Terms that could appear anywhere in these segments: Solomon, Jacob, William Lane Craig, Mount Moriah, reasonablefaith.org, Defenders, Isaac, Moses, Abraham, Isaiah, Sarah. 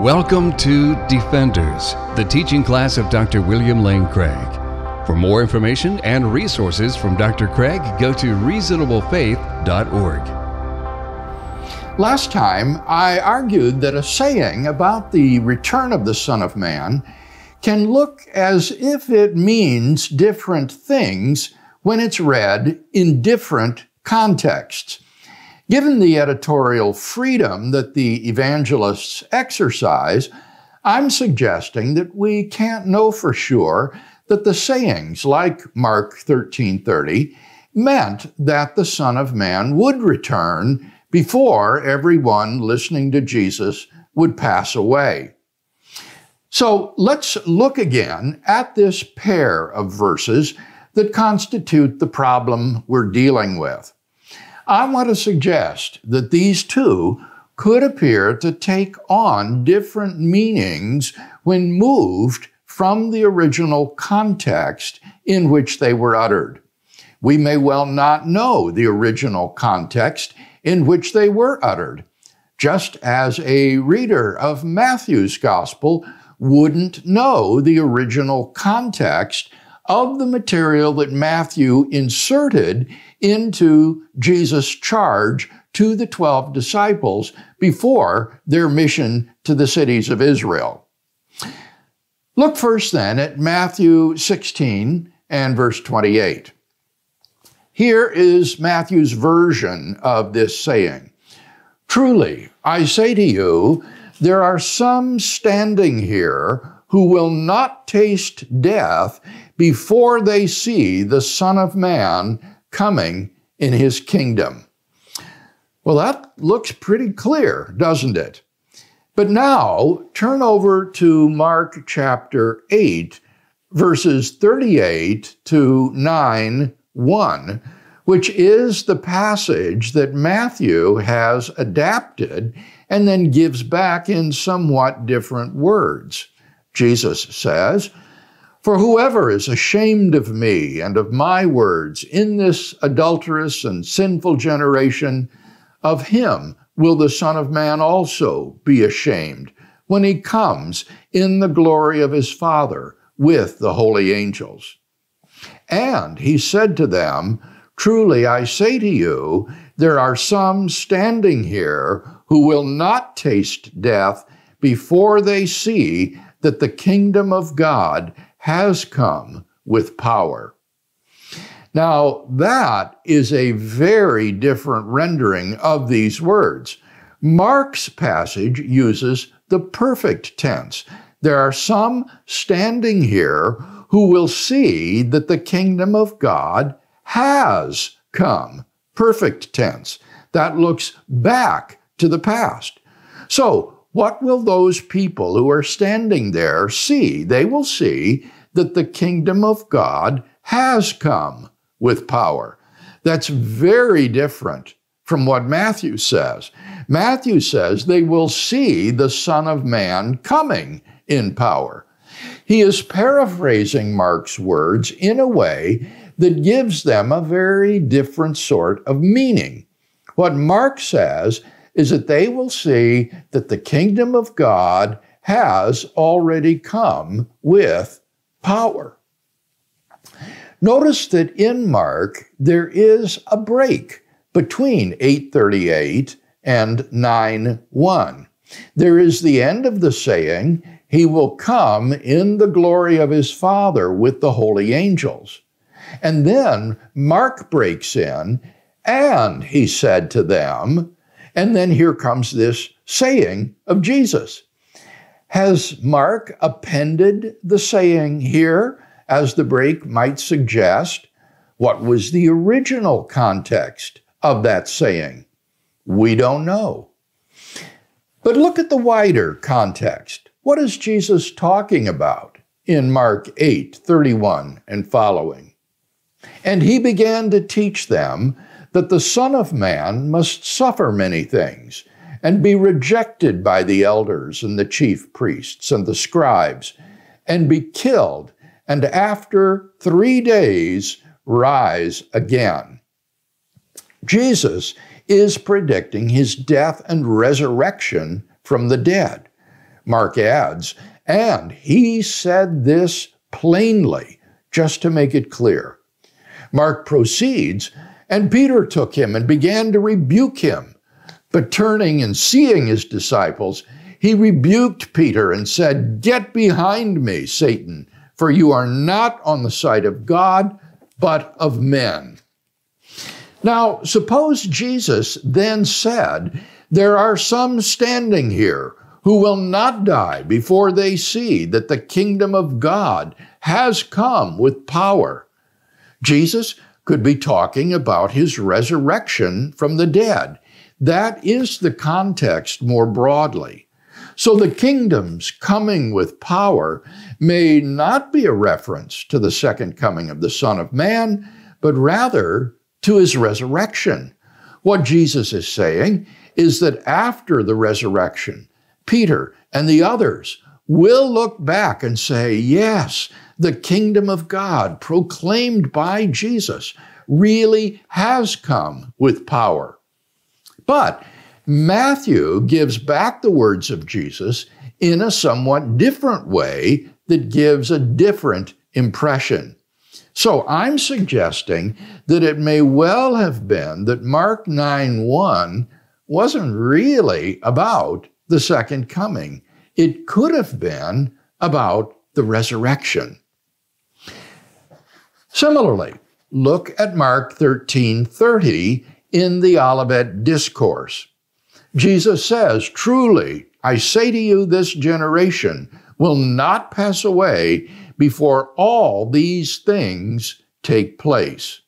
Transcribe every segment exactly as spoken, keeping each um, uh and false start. Welcome to Defenders, the teaching class of Doctor William Lane Craig. For more information and resources from Doctor Craig, go to reasonable faith dot org. Last time, I argued that a saying about the return of the Son of Man can look as if it means different things when it's read in different contexts. Given the editorial freedom that the evangelists exercise, I'm suggesting that we can't know for sure that the sayings like Mark thirteen thirty meant that the Son of Man would return before everyone listening to Jesus would pass away. So let's look again at this pair of verses that constitute the problem we're dealing with. I want to suggest that these two could appear to take on different meanings when moved from the original context in which they were uttered. We may well not know the original context in which they were uttered, just as a reader of Matthew's Gospel wouldn't know the original context of the material that Matthew inserted into Jesus' charge to the twelve disciples before their mission to the cities of Israel. Look first then at Matthew sixteen and verse twenty-eight. Here is Matthew's version of this saying. Truly, I say to you, there are some standing here who will not taste death before they see the Son of Man coming in his kingdom. Well, that looks pretty clear, doesn't it? But now turn over to Mark chapter eight, verses thirty-eight to nine one, which is the passage that Matthew has adapted and then gives back in somewhat different words. Jesus says, "For whoever is ashamed of me and of my words in this adulterous and sinful generation, of him will the Son of Man also be ashamed when he comes in the glory of his Father with the holy angels." And he said to them, "Truly I say to you, there are some standing here who will not taste death before they see that the kingdom of God has come with power." Now, that is a very different rendering of these words. Mark's passage uses the perfect tense. There are some standing here who will see that the kingdom of God has come. Perfect tense. That looks back to the past. So, what will those people who are standing there see? They will see that the kingdom of God has come with power. That's very different from what Matthew says. Matthew says they will see the Son of Man coming in power. He is paraphrasing Mark's words in a way that gives them a very different sort of meaning. What Mark says is that they will see that the kingdom of God has already come with power. Notice that in Mark, there is a break between eight thirty-eight and nine one. There is the end of the saying, "He will come in the glory of his Father with the holy angels." And then Mark breaks in, "And he said to them," and then here comes this saying of Jesus. Has Mark appended the saying here, as the break might suggest? What was the original context of that saying? We don't know. But look at the wider context. What is Jesus talking about in Mark eight thirty-one and following? "And he began to teach them that the Son of Man must suffer many things, and be rejected by the elders and the chief priests and the scribes, and be killed, and after three days rise again." Jesus is predicting his death and resurrection from the dead. Mark adds, and he said this plainly, just to make it clear. Mark proceeds, and Peter took him and began to rebuke him. But turning and seeing his disciples, he rebuked Peter and said, "Get behind me, Satan, for you are not on the side of God, but of men." Now, suppose Jesus then said, "There are some standing here who will not die before they see that the kingdom of God has come with power." Jesus could be talking about his resurrection from the dead. That is the context more broadly. So the kingdom's coming with power may not be a reference to the second coming of the Son of Man, but rather to his resurrection. What Jesus is saying is that after the resurrection, Peter and the others will look back and say, yes, the kingdom of God proclaimed by Jesus really has come with power. But Matthew gives back the words of Jesus in a somewhat different way that gives a different impression. So I'm suggesting that it may well have been that Mark nine one wasn't really about the second coming. It could have been about the resurrection. Similarly, look at Mark thirteen thirty in the Olivet Discourse. Jesus says, "Truly, I say to you, this generation will not pass away before all these things take place."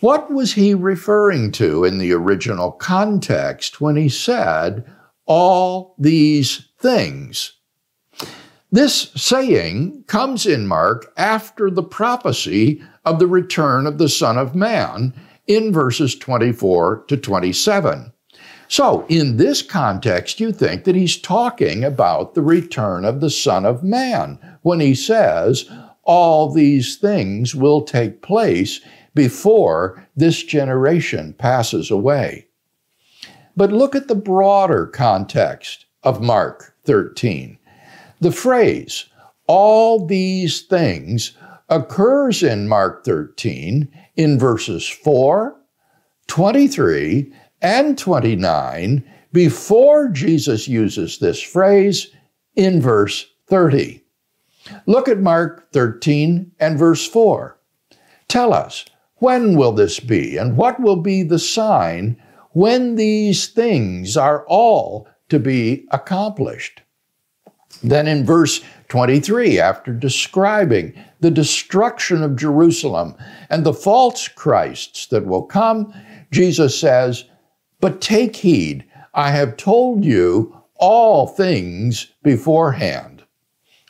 What was he referring to in the original context when he said, "all these things"? This saying comes in Mark after the prophecy of the return of the Son of Man in verses twenty-four to twenty-seven. So in this context, you think that he's talking about the return of the Son of Man when he says, all these things will take place before this generation passes away. But look at the broader context of Mark thirteen. The phrase, all these things, occurs in Mark thirteen in verses four, twenty-three, and twenty-nine before Jesus uses this phrase in verse thirty. Look at Mark thirteen and verse four. "Tell us, when will this be, and what will be the sign when these things are all to be accomplished?" Then in verse twenty-three, after describing the destruction of Jerusalem and the false Christs that will come, Jesus says, "But take heed, I have told you all things beforehand."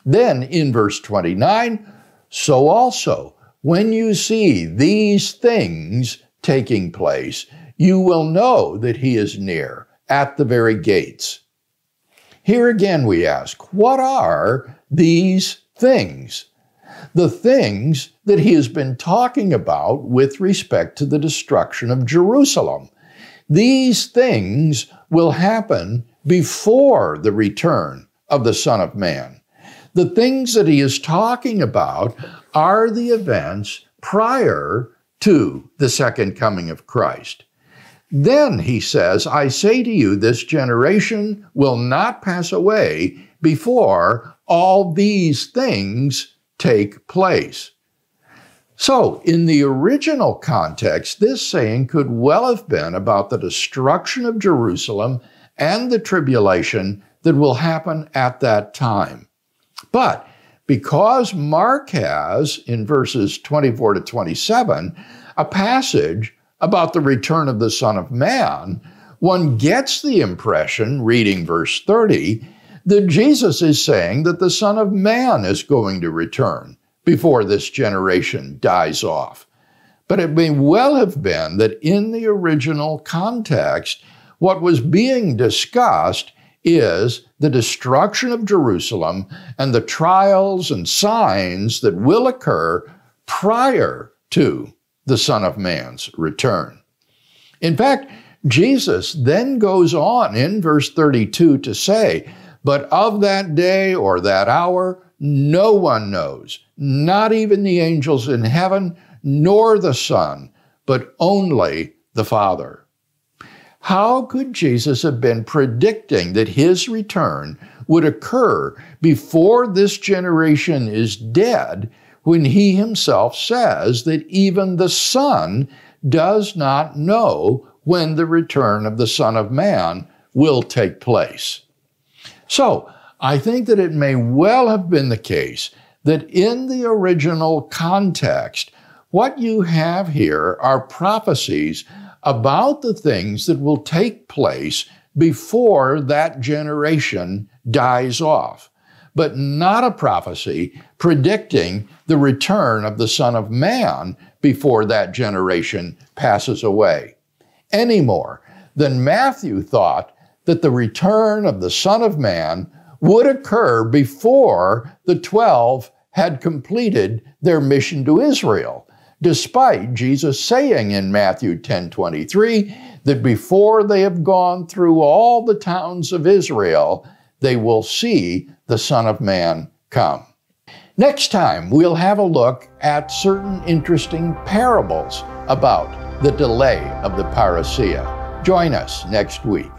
Then in verse twenty-nine, "So also, when you see these things taking place, you will know that he is near, at the very gates." Here again we ask, what are these things? The things that he has been talking about with respect to the destruction of Jerusalem. These things will happen before the return of the Son of Man. The things that he is talking about are the events prior to the second coming of Christ. Then he says, "I say to you, this generation will not pass away before all these things take place." So in the original context, this saying could well have been about the destruction of Jerusalem and the tribulation that will happen at that time. But because Mark has, in verses twenty-four to twenty-seven, a passage about the return of the Son of Man, one gets the impression, reading verse thirty, that Jesus is saying that the Son of Man is going to return before this generation dies off. But it may well have been that in the original context, what was being discussed is the destruction of Jerusalem and the trials and signs that will occur prior to the Son of Man's return. In fact, Jesus then goes on in verse thirty-two to say, But of that day or that hour, no one knows, not even the angels in heaven, nor the Son, but only the Father. How could Jesus have been predicting that his return would occur before this generation is dead, when he himself says that even the Son does not know when the return of the Son of Man will take place? So, I think that it may well have been the case that in the original context, what you have here are prophecies about the things that will take place before that generation dies off, but not a prophecy predicting the return of the Son of Man before that generation passes away, any more than Matthew thought that the return of the Son of Man would occur before the twelve had completed their mission to Israel, despite Jesus saying in Matthew ten twenty-three that before they have gone through all the towns of Israel, they will see the Son of Man come. Next time, we'll have a look at certain interesting parables about the delay of the parousia. Join us next week.